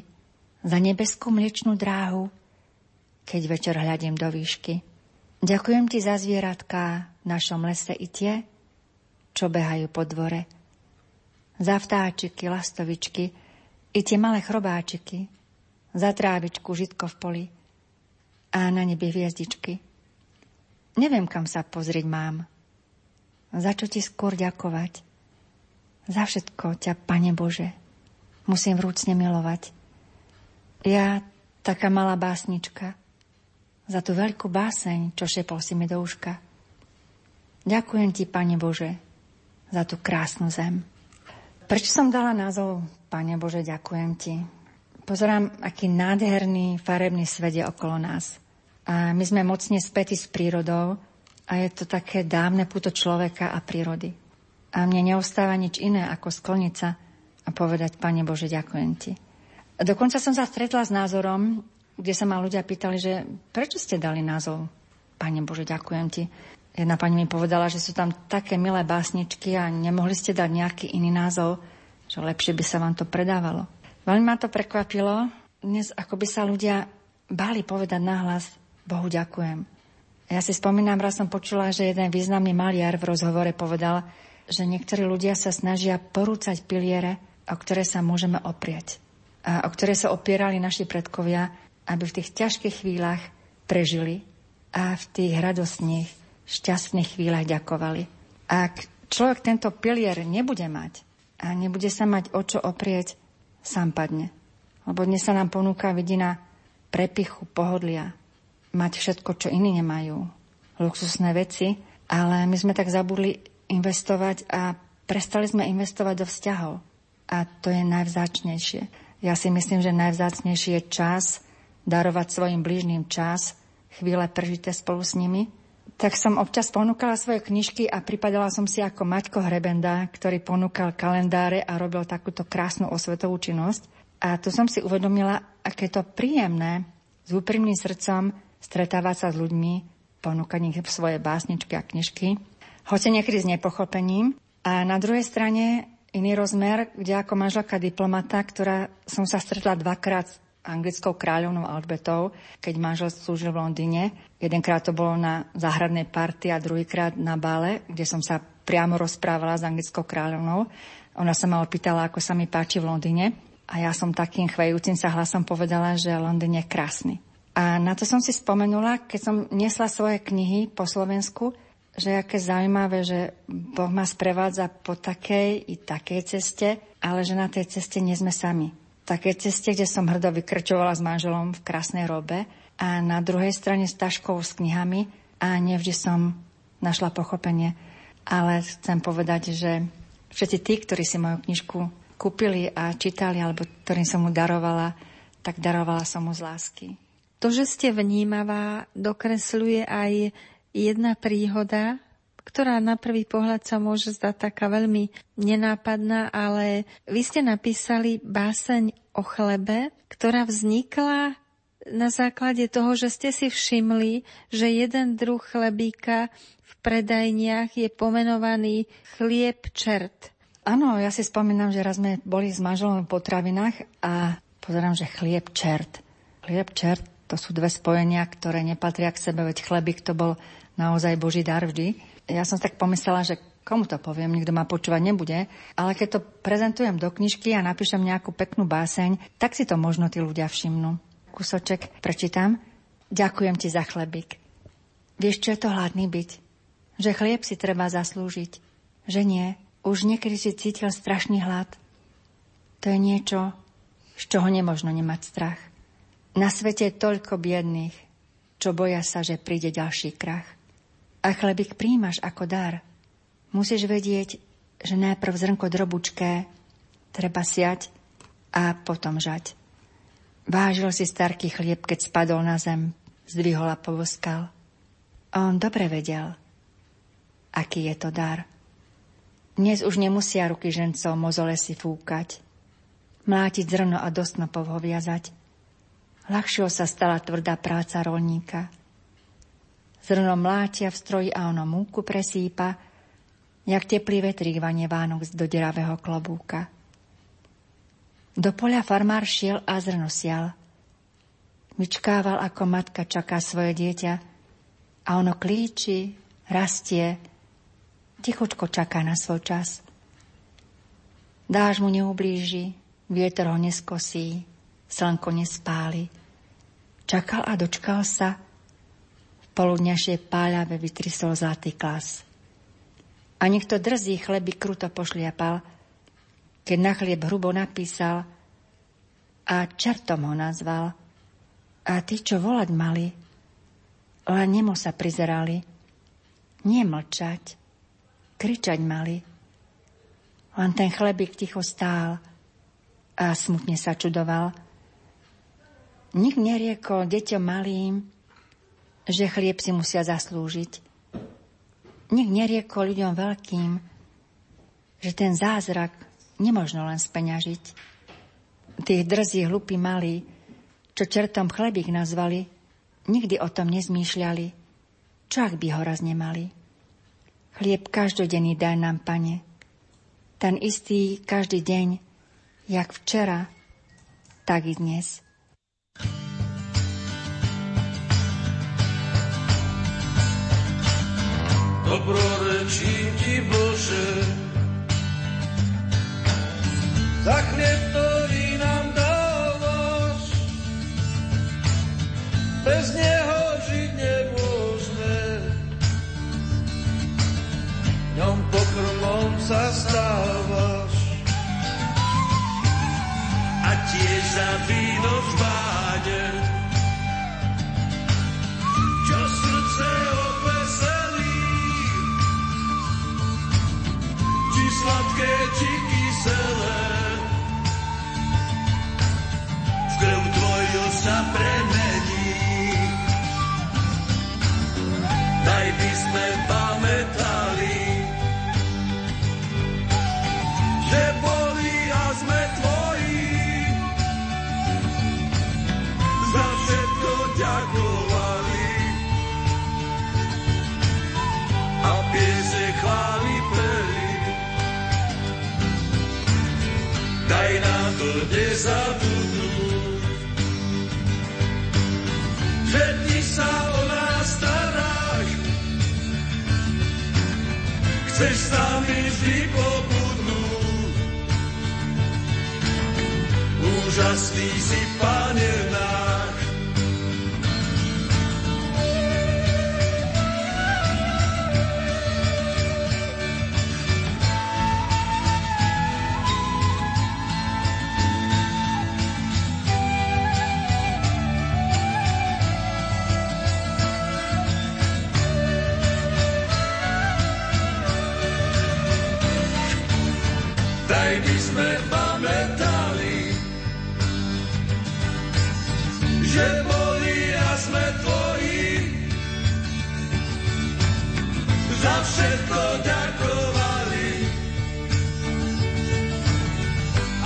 za nebeskú mliečnú dráhu, keď večer hľadím do výšky. Ďakujem Ti za zvieratká v našom lese i tie, čo behajú po dvore, za vtáčiky, lastovičky i tie malé chrobáčiky, za trávičku, žitko v poli a na nebi hviezdičky. Neviem, kam sa pozrieť mám. Za čo Ti skôr ďakovať? Za všetko Ťa, Pane Bože, musím vrúcne milovať. Ja, taká malá básnička, za tú veľkú báseň, čo šepol si mi do uška. Ďakujem Ti, Pane Bože, za tú krásnu zem. Prečo som dala názov Pane Bože, ďakujem Ti? Pozerám, aký nádherný farebný svet je okolo nás. A my sme mocne spätí s prírodou a je to také dávne puto človeka a prírody. A mne neostáva nič iné, ako skloniť sa a povedať, Pane Bože, ďakujem Ti. Dokonca som sa stretla s názorom, kde sa ma ľudia pýtali, že prečo ste dali názov Pane Bože, ďakujem Ti. Jedna pani mi povedala, že sú tam také milé básničky a nemohli ste dať nejaký iný názov, že lepšie by sa vám to predávalo. Veľmi ma to prekvapilo. Dnes ako by sa ľudia báli povedať nahlas Bohu ďakujem. Ja si spomínam, raz som počula, že jeden významný maliar v rozhovore povedal, že niektorí ľudia sa snažia porúcať piliere, o ktoré sa môžeme oprieť. A o ktoré sa opierali naši predkovia, aby v tých ťažkých chvíľach prežili a v tých radostných, šťastných chvíľach ďakovali. Ak človek tento pilier nebude mať a nebude sa mať o čo oprieť, sám padne. Lebo dnes sa nám ponúka vidina prepichu, pohodlia, mať všetko, čo iní nemajú, luxusné veci, ale my sme tak zabudli investovať a prestali sme investovať do vzťahov. A to je najvzácnejšie. Ja si myslím, že najvzácnejší je čas darovať svojim blížnym čas, chvíle prežité spolu s nimi. Tak som občas ponúkala svoje knižky a pripadala som si ako Maťko Hrebenda, ktorý ponúkal kalendáre a robil takúto krásnu osvetovú činnosť. A tu som si uvedomila, aké to príjemné s úprimným srdcom stretávať sa s ľuďmi, ponúkať im svoje básničky a knižky, hoci niekedy s nepochopením. A na druhej strane iný rozmer, kde ako manželka diplomata, ktorá som sa stretla dvakrát s anglickou kráľovnou Albertovou, keď manžel slúžil v Londýne. Jedenkrát to bolo na záhradnej party a druhýkrát na bále, kde som sa priamo rozprávala s anglickou kráľovnou. Ona sa ma opýtala, ako sa mi páči v Londýne. A ja som takým chvejúcim sa hlasom povedala, že Londýn je krásny. A na to som si spomenula, keď som nesla svoje knihy po Slovensku, že je aké zaujímavé, že Boh ma sprevádza po takej i takej ceste, ale že na tej ceste nie sme sami. Takej ceste, kde som hrdo vykrčovala s manželom v krásnej robe a na druhej strane s taškou s knihami a nevždy som našla pochopenie. Ale chcem povedať, že všetci tí, ktorí si moju knižku kúpili a čítali, alebo ktorým som mu darovala, tak darovala som mu z lásky. To, že ste vnímavá, dokresľuje aj jedna príhoda, ktorá na prvý pohľad sa môže zdať taká veľmi nenápadná, ale vy ste napísali báseň o chlebe, ktorá vznikla na základe toho, že ste si všimli, že jeden druh chlebíka v predajniach je pomenovaný chlieb čert. Áno, ja si spomínam, že raz sme boli s manželom v potravinách a pozerám, že chlieb čert. Chlieb čert, to sú dve spojenia, ktoré nepatria k sebe, veď chlebík to bol naozaj Boží dar vždy. Ja som tak pomyslela, že komu to poviem, nikto ma počúvať nebude, ale keď to prezentujem do knižky a napíšem nejakú peknú báseň, tak si to možno tí ľudia všimnú. Kusoček prečítam. Ďakujem Ti za chlebík. Vieš, čo je to hladný byť? Že chlieb si treba zaslúžiť. Že nie, už niekedy si cítil strašný hlad. To je niečo, z čoho nemožno nemať strach. Na svete je toľko biedných, čo boja sa, že príde ďalší krach. A chlebík príjmaš ako dar. Musíš vedieť, že najprv zrnko drobučké treba siať a potom žať. Vážil si starký chlieb, keď spadol na zem, zdvihol a povoskal. On dobre vedel, aký je to dar. Dnes už nemusia ruky žencov mozole si fúkať, mlátiť zrno a dosno povhoviazať. Ľahšou sa stala tvrdá práca rolníka. Zrno mlátia v stroji a ono múku presýpa, jak teplý vetrík vanie Vánok z doderavého klobúka. Do poľa farmár šiel a zrno sial. Vyčkával, ako matka čaká svoje dieťa, a ono klíči, rastie, tichučko čaká na svoj čas. Dáž mu neublíži, vietor ho neskosí, slnko nespáli. Čakal a dočkal sa, v poludňašej páľave vytrysol zlatý klas. A niekto drzý chleby kruto pošliapal, keď na chlieb hrubo napísal a čertom ho nazval. A tí, čo volať mali, len nemo sa prizerali, nie mlčať, kričať mali. Len ten chlebík ticho stál a smutne sa čudoval. Nik neriekol deťom malým, že chlieb si musia zaslúžiť. Nik neriekol ľuďom veľkým, že ten zázrak nemožno len speňažiť. Tých drzí hlupí malí, čo čertom chlebík nazvali, nikdy o tom nezmýšľali, čo ak by ho raz nemali. Chlieb každodenný daj nám, Pane, ten istý každý deň, jak včera, tak i dnes. Dobrorečím Ti, Bože, za chlieb, ktorý nám dávaš. Bez neho žiť nemôžeme, ňom pokrmom sa stávaš a tiež za víno v báne, čo srdce obveselí, či sladké, či kyselé, v krv Tvoju sa premení. Daj by sme pamätali, že boli a sme Tvoji, za všetko ďakovali a piese chváli peli. Daj nám to nezabudnúť, že Ty sa o nás staráš, chceš s nami vždy pobudnúť. Úžasný si, Pane náš. Daj by sme pamätali, že boli a sme Tvoji, za všetko ďakovali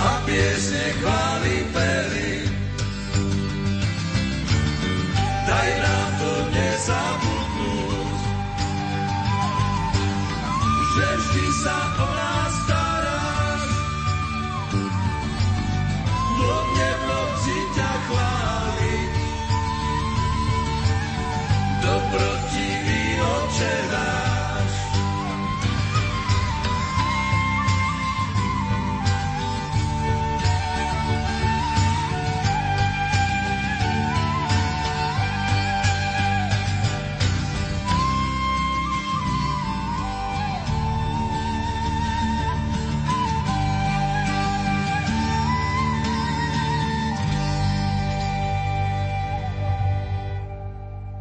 a piesne chváli peli. Daj nám to nezabudnúť, že vždy sa o nás staráš, dlhodne v noci ťa chváli. Dobrotivý Oče náš.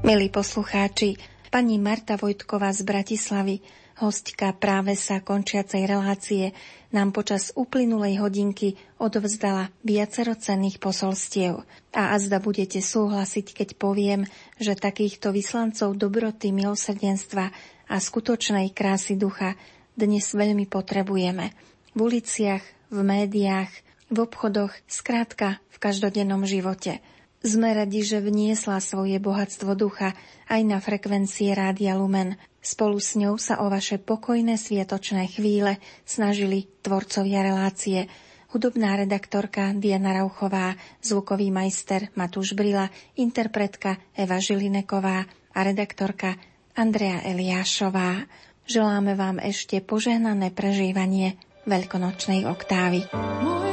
Milí poslucháči, pani Marta Vojtková z Bratislavy, hostka práve sa končiacej relácie, nám počas uplynulej hodinky odovzdala viacero cenných posolstiev. A azda budete súhlasiť, keď poviem, že takýchto vyslancov dobroty, milosrdenstva a skutočnej krásy ducha dnes veľmi potrebujeme. V uliciach, v médiách, v obchodoch, skrátka v každodennom živote. Sme radi, že vniesla svoje bohatstvo ducha aj na frekvencie Rádia Lumen. Spolu s ňou sa o vaše pokojné sviatočné chvíle snažili tvorcovia relácie. Hudobná redaktorka Diana Rauchová, zvukový majster Matúš Brila, interpretka Eva Žilineková a redaktorka Andrea Eliášová. Želáme vám ešte požehnané prežívanie veľkonočnej oktávy.